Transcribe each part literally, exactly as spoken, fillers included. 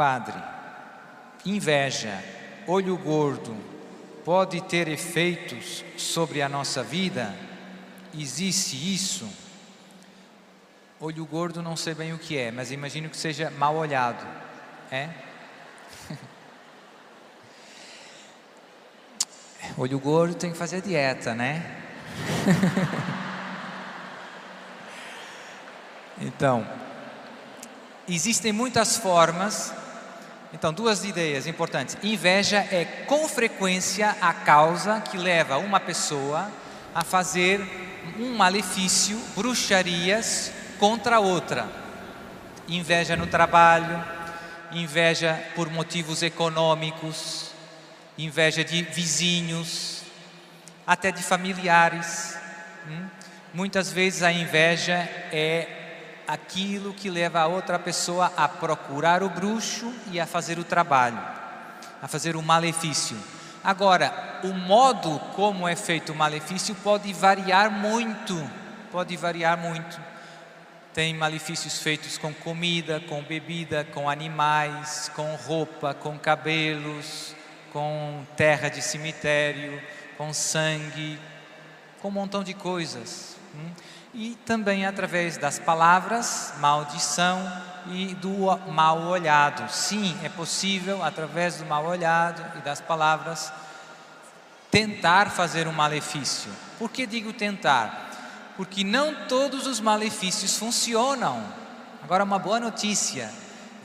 Padre, inveja, olho gordo, pode ter efeitos sobre a nossa vida? Existe isso? Olho gordo não sei bem o que é, mas imagino que seja mal olhado, é? Olho gordo tem que fazer dieta, né? Então, existem muitas formas. Então, duas ideias importantes. Inveja é com frequência a causa que leva uma pessoa a fazer um malefício, bruxarias contra outra. Inveja no trabalho, inveja por motivos econômicos, inveja de vizinhos, até de familiares. Hum? Muitas vezes a inveja é aquilo que leva a outra pessoa a procurar o bruxo e a fazer o trabalho, a fazer o malefício. Agora, o modo como é feito o malefício pode variar muito, pode variar muito. Tem malefícios feitos com comida, com bebida, com animais, com roupa, com cabelos, com terra de cemitério, com sangue, com um montão de coisas. Hum? E também através das palavras, maldição e do mal olhado. Sim, é possível através do mal olhado e das palavras tentar fazer um malefício. Por que digo tentar? Porque não todos os malefícios funcionam. Agora, uma boa notícia: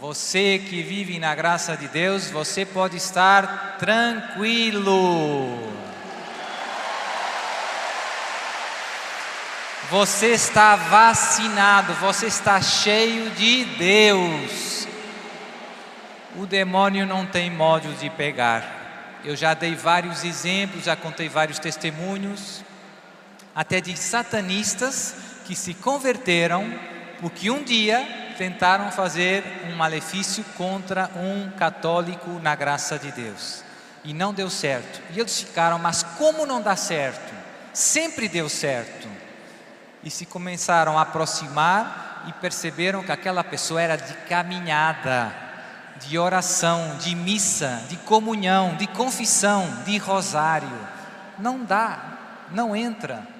você que vive na graça de Deus, você pode estar tranquilo. Você está vacinado, você está cheio de Deus. O demônio não tem modo de pegar. Eu já dei vários exemplos, já contei vários testemunhos, até de satanistas que se converteram porque um dia tentaram fazer um malefício contra um católico na graça de Deus. E não deu certo. E eles ficaram, mas como não dá certo? Sempre deu certo. E se começaram a aproximar e perceberam que aquela pessoa era de caminhada, de oração, de missa, de comunhão, de confissão, de rosário. Não dá, não entra.